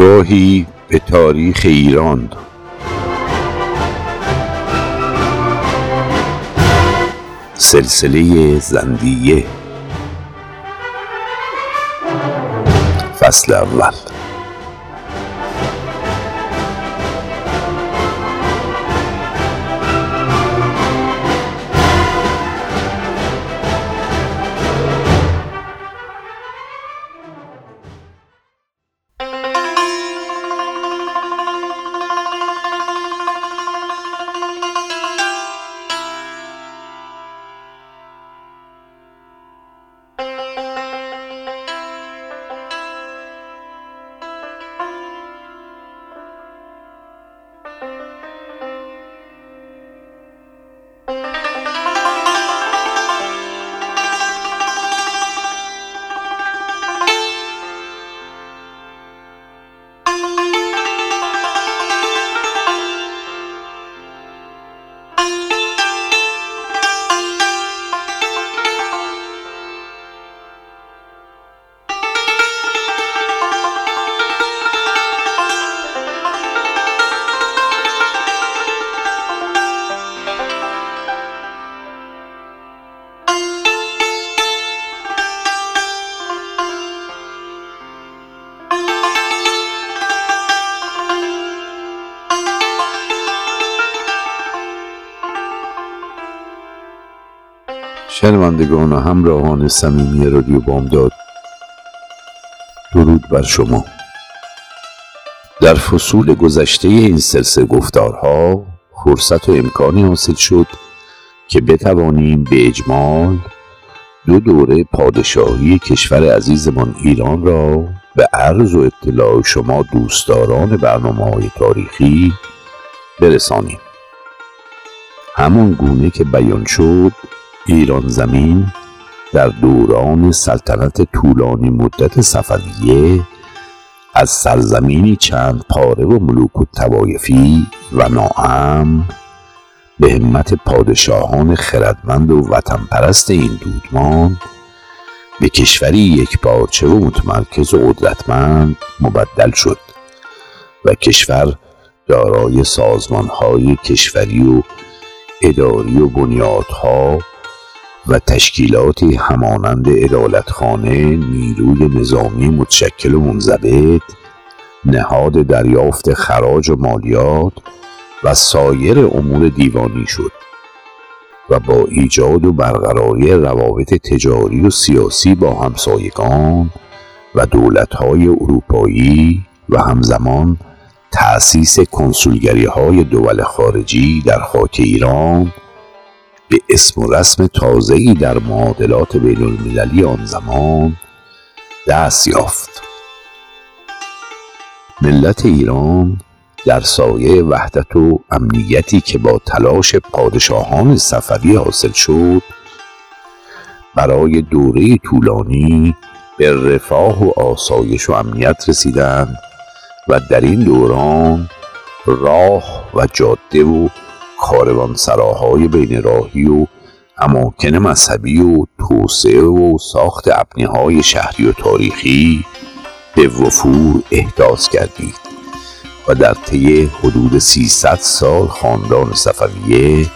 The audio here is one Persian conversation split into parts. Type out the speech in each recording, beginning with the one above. نگاهی به تاریخ ایران. سلسله زندیه، فصل اول. شنوندگان و همراهان صمیمی رادیو بامداد، درود بر شما. در فصول گذشته این سلسله گفتارها فرصت و امکانی حاصل شد که بتوانیم به اجمال دو دوره پادشاهی کشور عزیزمان ایران را به عرض و اطلاع شما دوستداران برنامه‌های تاریخی برسانیم. همان گونه که بیان شد، ایران زمین در دوران سلطنت طولانی مدت صفویه از سرزمینی چند پاره و ملوک و طوایفی و ناام به همت پادشاهان خردمند و وطن پرست این دودمان به کشوری یکپارچه و متمرکز و قدرتمند مبدل شد و کشور دارای سازمان‌های کشوری و اداری و بنیادها و تشکیلاتی همانند عدالتخانه، نیروی نظامی متشکل و منضبط، نهاد دریافت خراج و مالیات و سایر امور دیوانی شد و با ایجاد و برقراری روابط تجاری و سیاسی با همسایگان و دولت‌های اروپایی و همزمان تأسیس کنسولگری‌های دول خارجی در خاک ایران به اسم و رسم تازه‌ای در معادلات بین المللی آن زمان دست یافت. ملت ایران در سایه وحدت و امنیتی که با تلاش پادشاهان صفوی حاصل شد، برای دوره طولانی به رفاه و آسایش و امنیت رسیدند و در این دوران راه و جاده و کاروانسراهای بین راهی و اماکن مذهبی و توسعه و ساخت ابنیهای شهری و تاریخی به وفور احداث گردید و در طی حدود 300 سال خاندان صفویه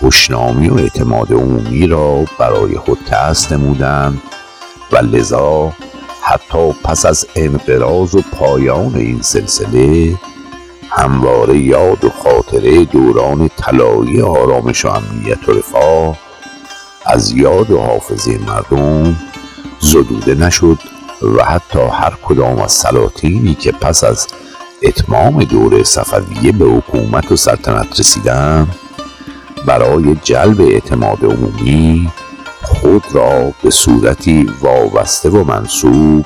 خوشنامی و اعتماد عمومی را برای خود تأسیس نمودند و لذا حتی پس از انقراض و پایان این سلسله همواره یاد و خاطره دوران طلایی آرامش و امنیت و رفاه از یاد و حافظه مردم زدوده نشد و حتی هر کدام از سلاطینی که پس از اتمام دوره صفویه به حکومت و سلطنت رسیدند، برای جلب اعتماد عمومی خود را به صورتی وابسته و منسوب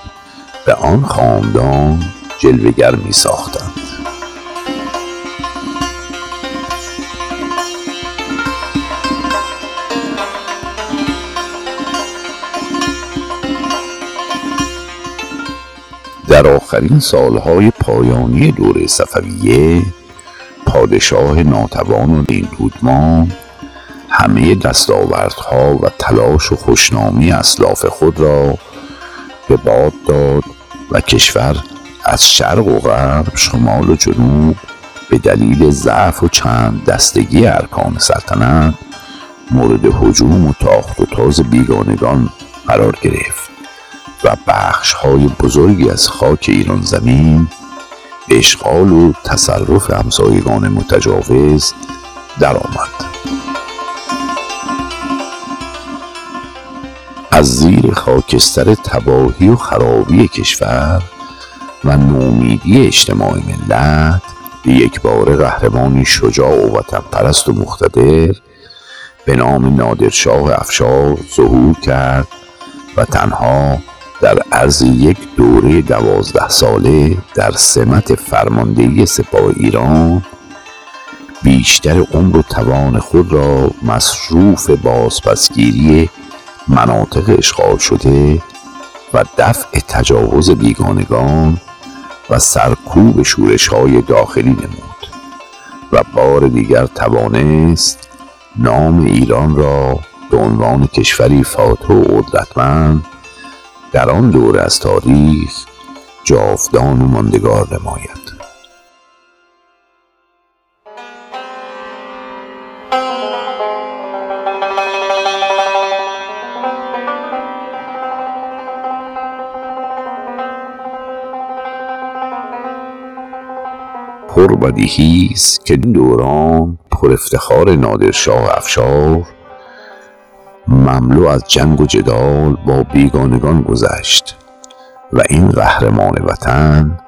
به آن خاندان جلوه‌گر می ساختند. در آخرین سالهای پایانی دوره صفویه، پادشاه ناتوان و دین دودمان همه دستاوردها و تلاش و خوشنامی اسلاف خود را به باد داد و کشور از شرق و غرب، شمال و جنوب به دلیل ضعف و چند دستگی ارکان سلطنت مورد هجوم و تاخت و تاز بیگانگان قرار گرفت و بخش‌های بزرگی از خاک ایران زمین به اشغال و تصرف همسایگان متجاوز درآمد. از زیر خاکستر تباهی و خرابی کشور و نومیدی اجتماع ملت به یک بار قهرمانی شجاع و وطن پرست و مقتدر به نام نادر شاه افشار ظهور کرد و تنها در عرض یک دوره 12 ساله در سمت فرماندهی سپاه ایران بیشتر عمر و توان خود را مصروف بازپسگیری مناطق اشغال شده و دفع تجاوز بیگانگان و سرکوب شورش‌های داخلی نمود و بار دیگر توانست نام ایران را به عنوان کشوری فاتح و قدرتمند در آن دوره از تاریخ جاودان و ماندگار نماید. پر بدیهی است که این دوران پر افتخار نادر شاه افشار مملو از جنگ و جدال با بیگانگان گذشت و این قهرمان وطن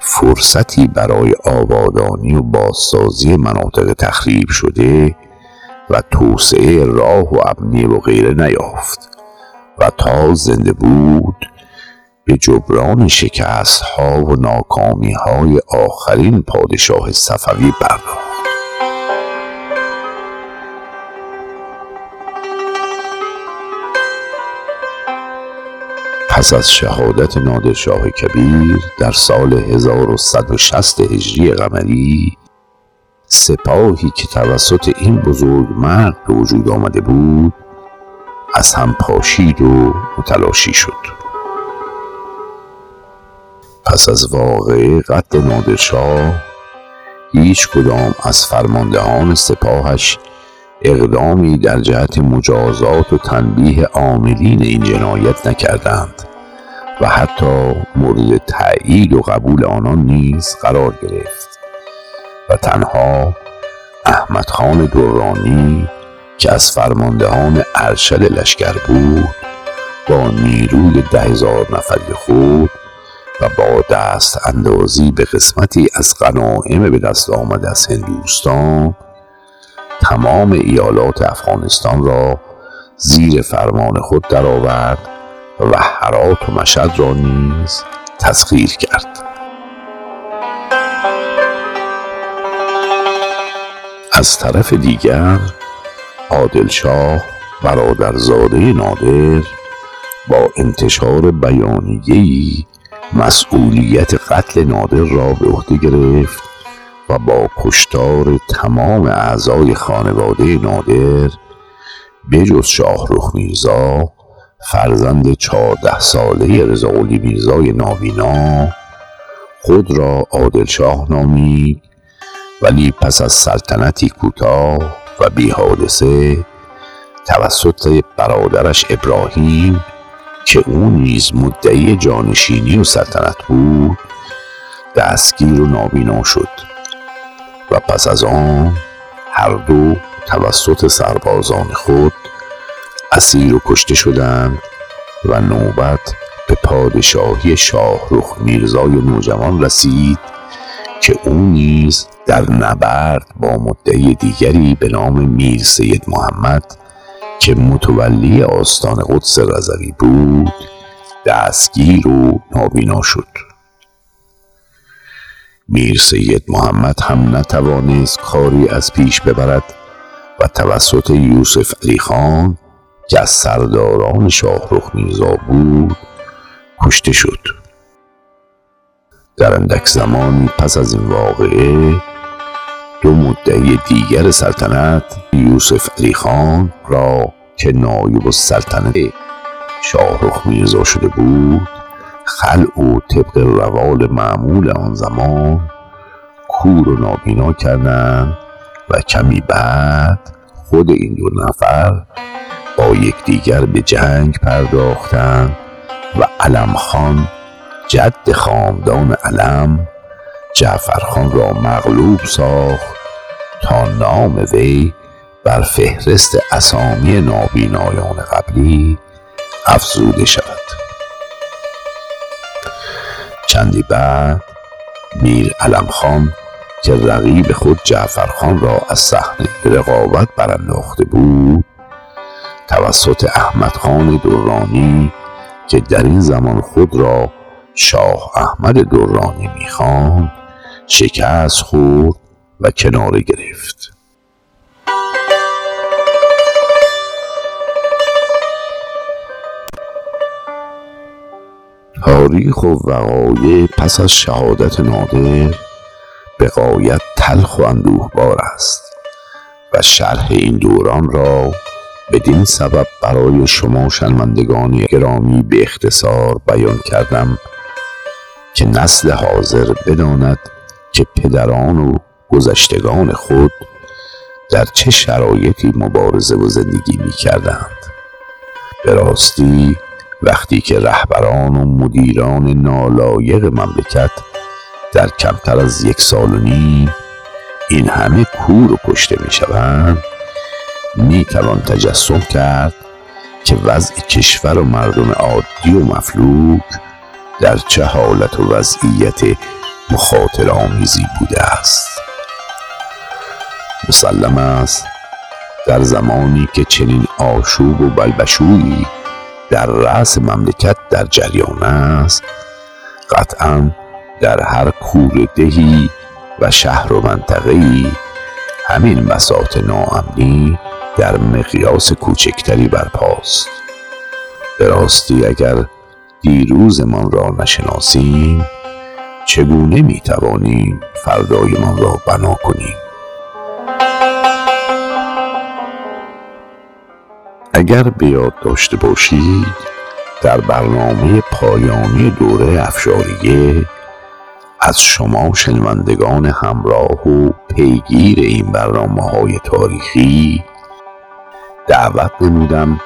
فرصتی برای آبادانی و بازسازی مناطق تخریب شده و توسعه راه و امنیه و غیره نیافت و تا زنده بود به جبران شکست‌ها و ناکامی‌های آخرین پادشاه صفوی پرداخت. پس از شهادت نادر شاه کبیر در سال 1160 هجری قمری، سپاهی که توسط این بزرگمرد به وجود آمده بود از هم پاشید و متلاشی شد. پس از واقعه قتل نادرشاه هیچ کدام از فرماندهان سپاهش اقدامی در جهت مجازات و تنبیه عاملین این جنایت نکردند و حتی مورد تأیید و قبول آنان نیز قرار گرفت و تنها احمد خان درانی که از فرماندهان ارشد لشکر بود با نیروی 10,000 نفری خود و با دست اندازی به قسمتی از غنایم به دست آمده از هندوستان تمام ایالات افغانستان را زیر فرمان خود درآورد و هرات و مشهد را نیز تسخیر کرد. از طرف دیگر عادل شاه برادرزاده نادر با انتشار بیانیه‌ای مسئولیت قتل نادر را به عهده گرفت و با کشتار تمام اعضای خانواده نادر بجز شاه روخ میرزا فرزند 14 ساله رضاعلی میرزای نابینا خود را عادل شاه نامید. ولی پس از سلطنتی کوتاه و بی حادثه توسط برادرش ابراهیم که او نیز مدعی جانشینی و سلطنت بود دستگیر و نابینا شد و پس از آن هر دو توسط سربازان خود اسیر و کشته شدند و نوبت به پادشاهی شاه روخ میرزای نوجوان رسید که او نیز در نبرد با مدعی دیگری به نام میر سید محمد که متولی آستان قدس رضوی بود دستگیر و نابینا شد. میر سید محمد هم نتوانست کاری از پیش ببرد و توسط یوسف علی خان که از سرداران شاه روخ میرزا بود کشته شد. در اندک زمانی پس از این واقعه دو مدعی دیگر سلطنت یوسف علی خان را که نایب السلطنه شاه روخ میرزا شده بود خلع و طبق روال معمول آن زمان کور و نابینا کردند و کمی بعد خود این دو نفر با یکدیگر به جنگ پرداختند و علم خان جد خاندان علم جعفرخان را مغلوب ساخت تا نام وی بر فهرست اسامی نابینایان قبلی افزوده شد. چندی بعد میر علم خان که رقیب خود جعفرخان را از صحنه رقابت برانداخته بود توسط احمد خان درانی که در این زمان خود را شاه احمد درانی میخواند شکست خورد و کنار گرفت. تاریخ و وقایع پس از شهادت نادر به غایت تلخ و اندوهبار است و شرح این دوران را بدین سبب برای شما شنوندگان گرامی به اختصار بیان کردم که نسل حاضر بداند که پدران و گذشتگان خود در چه شرایطی مبارزه و زندگی می کردند. به راستی وقتی که رهبران و مدیران نالایق مملکت در کمتر از 1.5 سال این همه کور و کشته می شوند می توان تجسم کرد که وضع کشور و مردم عادی و مفلوک در چه حالت و وضعیت مخاطره‌آمیزی بوده است. مسلم است در زمانی که چنین آشوب و بلبشویی در رأس مملکت در جریان است قطعاً در هر کور دهی و شهر و منطقه‌ای همین بساط ناامنی در مقیاس کوچکتری برپاست. به راستی اگر دیروزمان را نشناسیم چگونه میتوانیم فردایمان را بنا کنیم؟ اگر به یاد داشته باشید در برنامه پایانی دوره افشاریه از شما شنوندگان همراه و پیگیر این برنامه‌های تاریخی دعوت نمودم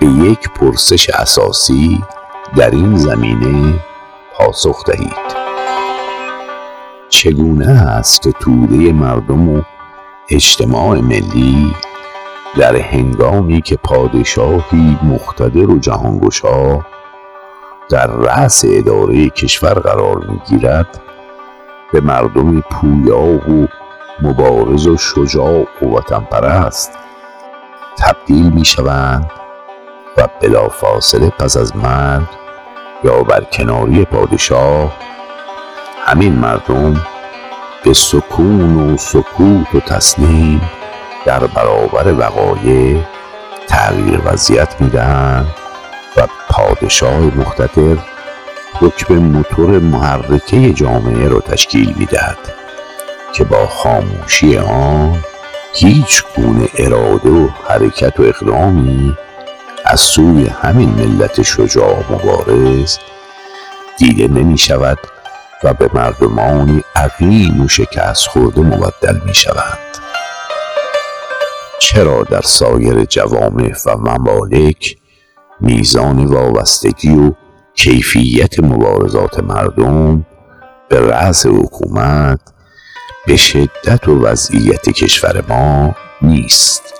به یک پرسش اساسی در این زمینه پاسخ دهید. چگونه است که توده مردم و اجتماع ملی در هنگامی که پادشاهی مقتدر و جهانگشا در رأس اداره کشور قرار می‌گیرد به مردم پویا و مبارز و شجاع و وطن پرست تبدیل می‌شوند و بلافاصله پس از مرگ یا برکناری پادشاه همین مردم به سکون و سکوت و تسلیم در برابر وقایع تغییر وضعیت می‌دهند و پادشاه مقتدر رکب موتور محرکه جامعه را تشکیل می‌دهد که با خاموشی آن هیچ گونه اراده و حرکت و اقدامی از سوی همین ملت شجاع مبارز دیده نمی شود و به مردمانی عقیم و شکست خورده مبدل می شوند. چرا در سایر جوامع و ممالک میزان وابستگی و کیفیت مبارزات مردم به رأس حکومت به شدت و وضعیت کشور ما نیست؟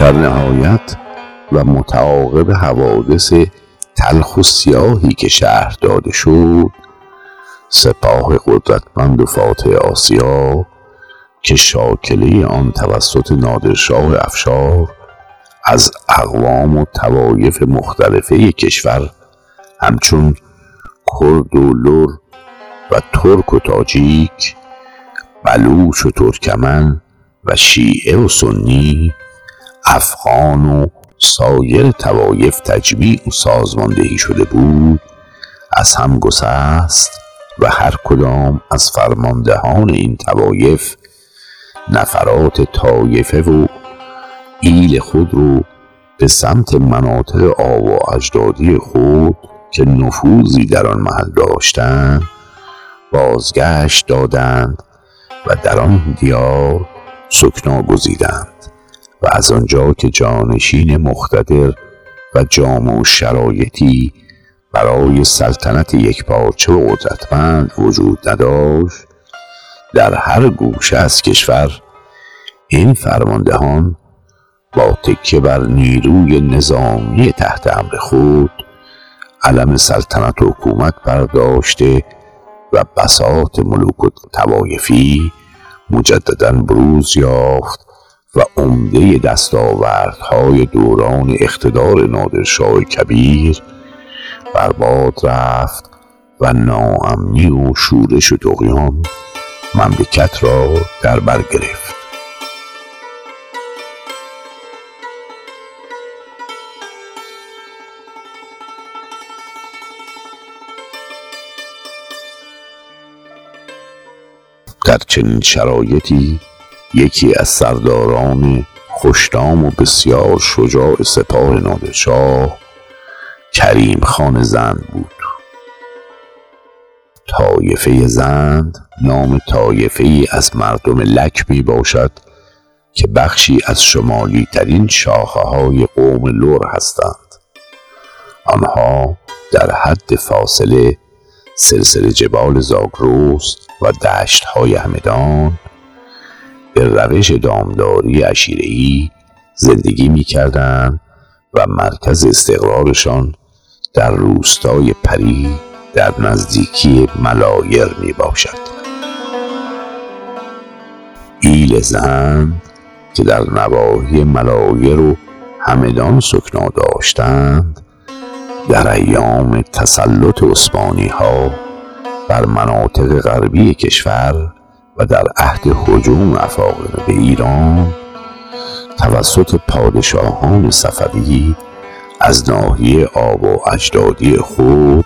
در نهایت و متعاقب حوادث تلخ و سیاهی که شرح داده شد سپاه قدرتمند و فاتح آسیا که شاکله آن توسط نادر شاه افشار از اقوام و طوایف مختلفه کشور همچون کرد و لر و ترک و تاجیک، بلوچ و ترکمن و شیعه و سنی، افغان و سایر طوایف تجمیع و سازماندهی شده بود از هم گسست و هر کدام از فرماندهان این طوایف نفرات طایفه و ایل خود رو به سمت مناطق آب و اجدادی خود که نفوذی در آن محل داشتند بازگشت دادند و در آن دیار سکنا گزیدند و از آنجا که جانشین مقتدر و جامع و شرایطی برای سلطنت یکپارچه و قدرتمند وجود نداشت، در هر گوشه از کشور این فرماندهان با تکیه بر نیروی نظامی تحت امر خود علم سلطنت و حکومت برداشته و بساط ملوک و طوایفی مجدداً بروز یافت و عمده دستاوردهای دوران اقتدار نادرشاه کبیر برباد رفت و ناامنی و شورش و طغیان مملکت را در بر گرفت. در چنین شرایطی یکی از سرداران خوشنام و بسیار شجاع سپاه نادرشاه کریم خان زند بود. طایفه زند نام طایفه‌ای از مردم لک می باشد که بخشی از شمالی ترین شاخه های قوم لور هستند. آنها در حد فاصله سلسله جبال زاگرس و دشت‌های همدان به روش دامداری عشیره‌ای زندگی می‌کردند و مرکز استقرارشان در روستای پری در نزدیکی ملایر می‌باشد. ایل زند که در نواحی ملایر و همدان سکنا داشتند در ایام تسلط عثمانی‌ها بر مناطق غربی کشور و در عهد هجوم افاقیان به ایران توسط پادشاهان صفوی از ناحیه آب و اجدادی خود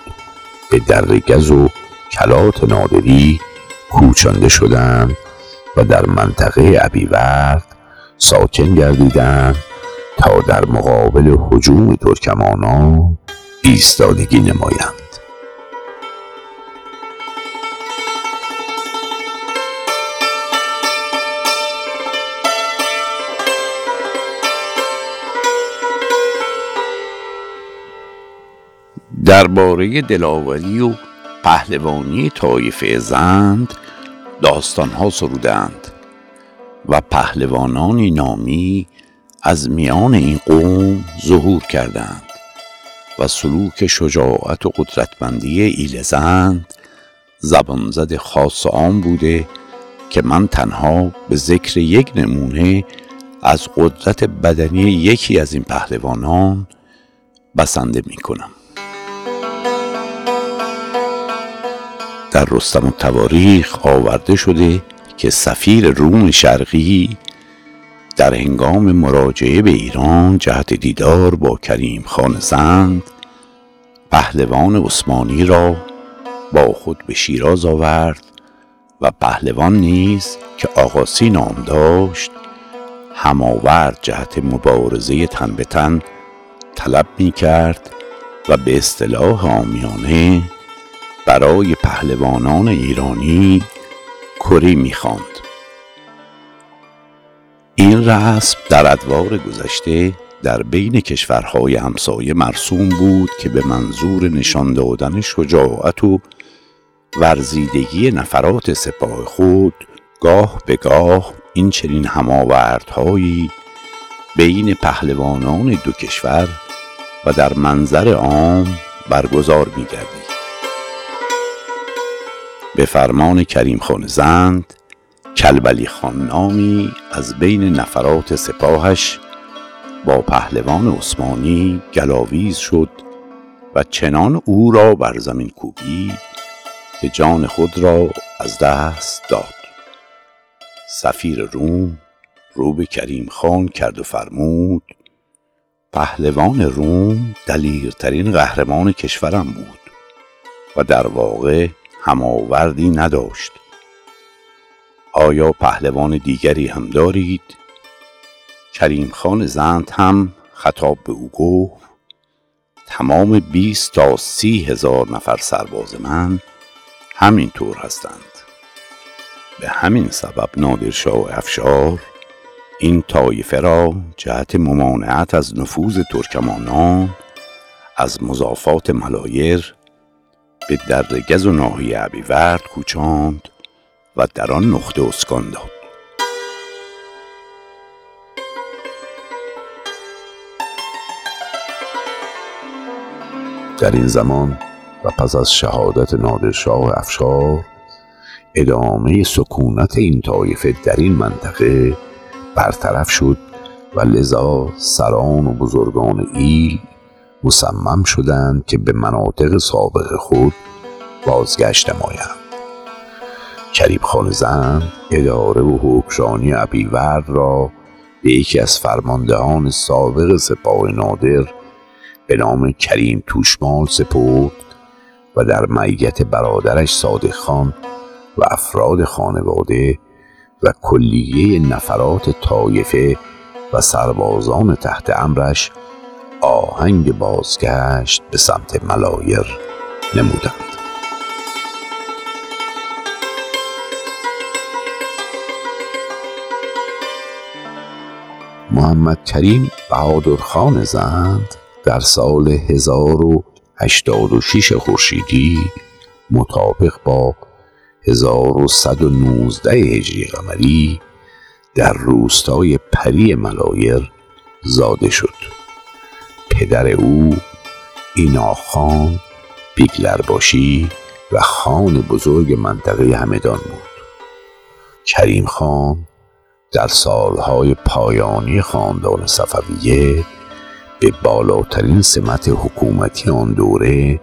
به درگز و کلات نادری کوچانده شدند و در منطقه ابیورد ساکن گردیدند تا در مقابل هجوم ترکمانان ایستادگی نمایند. درباره دلاوری و پهلوانی طایفه زند داستانها سرودند و پهلوانانی نامی از میان این قوم ظهور کردند و سلوک شجاعت و قدرتمندی ایل زند زبانزد خاص آن بوده که من تنها به ذکر یک نمونه از قدرت بدنی یکی از این پهلوانان بسنده می کنم. در رستم و تواریخ آورده شده که سفیر روم شرقی در هنگام مراجعه به ایران جهت دیدار با کریم خان زند پهلوان عثمانی را با خود به شیراز آورد و پهلوان نیز که آقاسی نام داشت هماورد جهت مبارزه تن به تن طلب می کرد و به اصطلاح عامیانه برای پهلوانان ایرانی کری می‌خواند. این رسم در ادوار گذشته در بین کشورهای همسایه مرسوم بود که به منظور نشان دادن شجاعت و ورزیدگی نفرات سپاه خود گاه به گاه این چنین هماوردهایی بین پهلوانان دو کشور و در منظر عام برگزار می‌گردید. به فرمان کریم خان زند کلبلی خان نامی از بین نفرات سپاهش با پهلوان عثمانی گلاویز شد و چنان او را بر زمین کوبید که جان خود را از دست داد. سفیر روم رو به کریم خان کرد و فرمود پهلوان روم دلیرترین قهرمان کشورم بود و در واقع هماوردی نداشت. آیا پهلوان دیگری هم دارید؟ کریم خان زند هم خطاب به او گفت: تمام 20 تا 30 هزار نفر سرباز من همینطور هستند. به همین سبب نادر شاه افشار این طایفه را جهت ممانعت از نفوذ ترکمانان از مضافات ملایر به درگز و ناحیه ابیورد کوچاند و در آن نقطه اسکان داد. در این زمان و پس از شهادت نادر شاه افشار، ادامه سکونت این طایفه در این منطقه برطرف شد و لذا سران و بزرگان ایل مصمم شدند که به مناطق سابق خود بازگشت نمایند. کریم خان زند اداره و حکمرانی ابیورد را به یکی از فرماندهان سابق سپاه نادر به نام کریم توشمال سپرد و در معیت برادرش سادق خان و افراد خانواده و کلیه نفرات طایفه و سربازان تحت امرش آهنگ بازگشت به سمت ملایر نمودند. محمد کریم بهادر خان زند در سال 1086 خورشیدی مطابق با 1119 هجری قمری در روستای پری ملایر زاده شد. پدر او اینا خان بیگلرباشی و خان بزرگ منطقه همدان بود. کریم خان در سالهای پایانی خاندان صفویه به بالاترین سمت حکومتی آن دوره،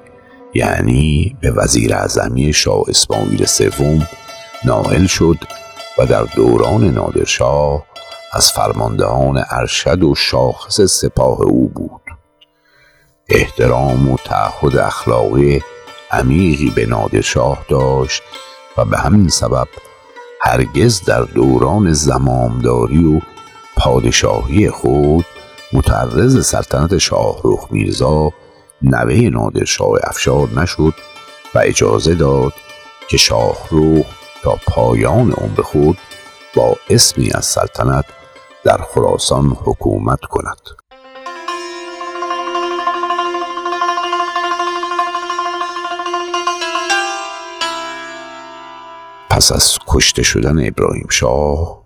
یعنی به وزیر اعظمی شاه اسماعیل سوم نائل شد و در دوران نادرشاه از فرماندهان ارشد و شاخص سپاه او بود. احترام و تعهد اخلاقی عمیقی به نادرشاه داشت و به همین سبب هرگز در دوران زمامداری و پادشاهی خود متعرض سلطنت شاه روخ میرزا نوه نادر شاه افشار نشد و اجازه داد که شاه روخ تا پایان عمر خود با اسمی از سلطنت در خراسان حکومت کند. پس از کشته شدن ابراهیم شاه،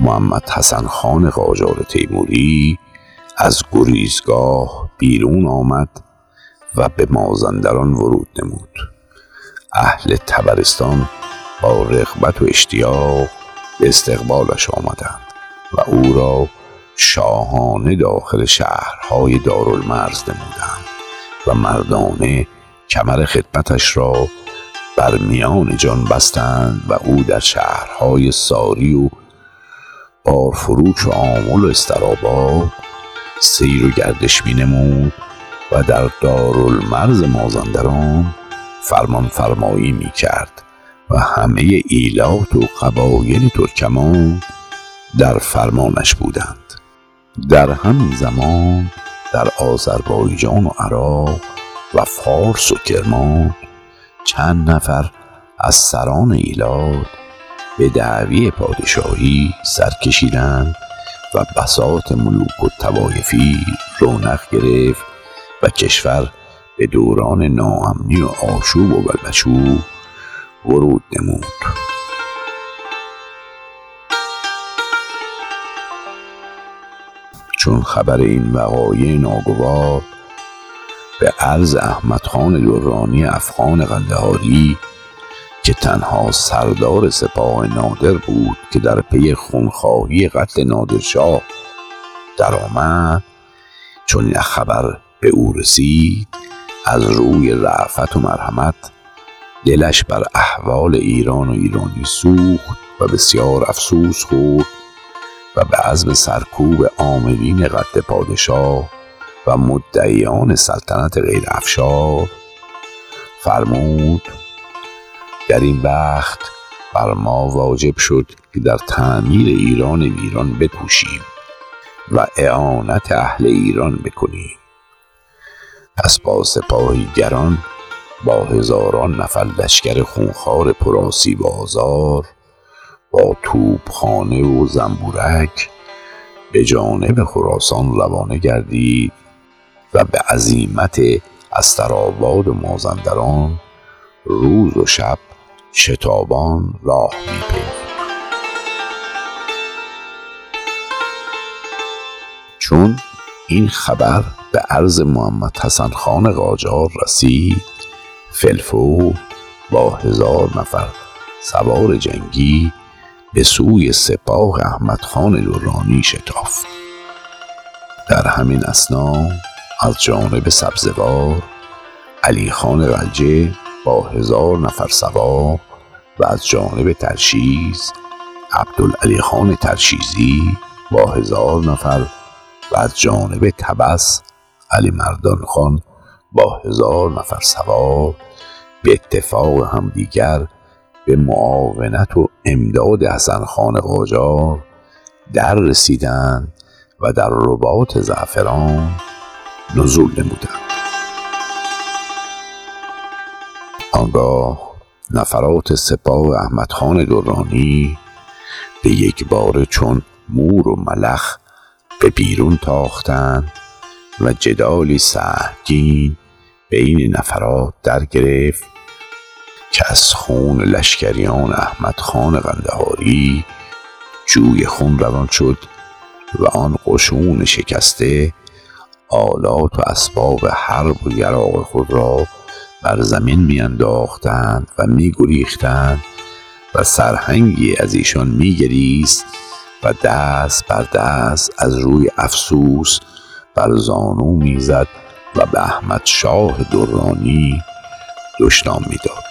محمد حسن خان قاجار تیموری از گریزگاه بیرون آمد و به مازندران ورود نمود. اهل طبرستان با رغبت و اشتیاق به استقبالش آمدند و او را شاهانه داخل شهرهای دارالمرز نمودند و مردانه کمر خدمتش را بر میان جان بستند و او در شهرهای ساری و بارفروش و آمل و استرابا سیر و گردش می نمود و در دارالمرز مازندران فرمان فرمایی می کرد و همه ایلات و قبایل ترکمان در فرمانش بودند. در همین زمان در آذربایجان و عراق و فارس و کرمان چند نفر از سران ایلات به دعوی پادشاهی سر کشیدند و بساط ملوک و توایفی رونق گرفت و کشور به دوران ناامنی و آشوب و بلبشو ورود نمود. چون خبر این وقایع ناگوار به عرض احمد خان درانی افغان قندهاری که تنها سردار سپاه نادر بود که در پی خونخواهی قتل نادرشاه درآمد، چون این خبر به او رسید، از روی رأفت و مرحمت دلش بر احوال ایران و ایرانی سوخت و بسیار افسوس خورد و به عزم سرکوب عاملین قتل پادشاه و مدعیان سلطنت غیر افشار فرمود: در این وقت بر ما واجب شد که در تعمیر ایران ویران بکوشیم و اعانت اهل ایران بکنیم. پس با سپاهی گران با هزاران نفر لشکر خونخوار پرآسیب و آزار با توپخانه و زنبورک به جانب خراسان روانه گردید و به عزیمت استرآباد و مازندران روز و شب شتابان راه می‌پیمود. چون این خبر به عرض محمد حسن خان قاجار رسید، فلفو با 1000 نفر سوار جنگی به سوی سپاه احمد خان درانی شتافت. در همین اثنا از جانب سبزوار علی خان رجه با 1000 نفر سوار و از جانب ترشیز عبدالعلی خان ترشیزی با 1000 نفر و از جانب تبس علی مردان خان با 1000 نفر سوار به اتفاق هم دیگر به معاونت و امداد حسن خان قاجار در رسیدند و در رباط زعفران نزول نمودند. آنگاه نفرات سپاه احمد خان درانی به یک بار چون مور و ملخ به بیرون تاختند و جدالی سهمگین بین نفرات در گرفت که از خون لشکریان احمد خان قندهاری جوی خون روان شد و آن قشون شکسته آلات و اسباب حرب و یراق خود را بر زمین میانداختند و میگریختند و سرهنگی از ایشان میگریست و دست بر دست از روی افسوس بر زانو میزد و به احمد شاه درانی دشنام میداد.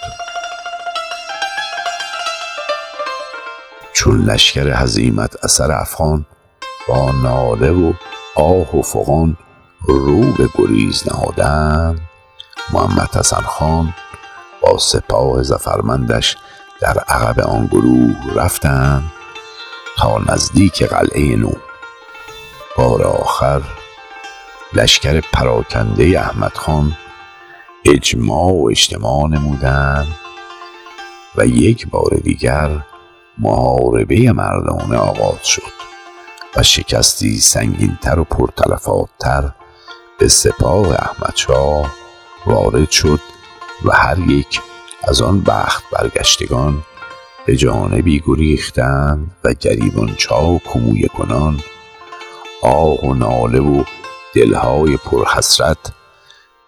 چون لشکر هزیمت اثر افغان با ناله و آه و فغان رو به گریز نهادند، محمد حسن خان با سپاه زفرمندش در عقب آن گروه رفتند تا نزدیک قلعه نو. بار آخر لشکر پراکنده احمد خان اجماع و اجتماع نمودند و یک بار دیگر محاربه مردانه آغاز شد و شکستی سنگین‌تر و پرتلفات‌تر به سپاه احمدشاه وارد شد و هر یک از آن بخت برگشتگان به جانبی گریختند و گریبان چاک و مویه کنان آه و ناله و دلهای پرحسرت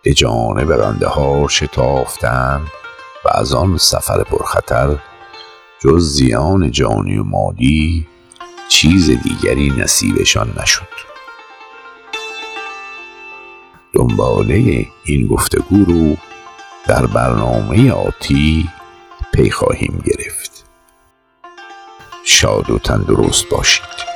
به جانب قندهار شتافتند و از آن سفر پرخطر جز زیان جانی و مالی چیز دیگری نصیبشان نشد. دنباله این گفتگو رو در برنامه آتی پی خواهیم گرفت. شاد و تندرست باشید.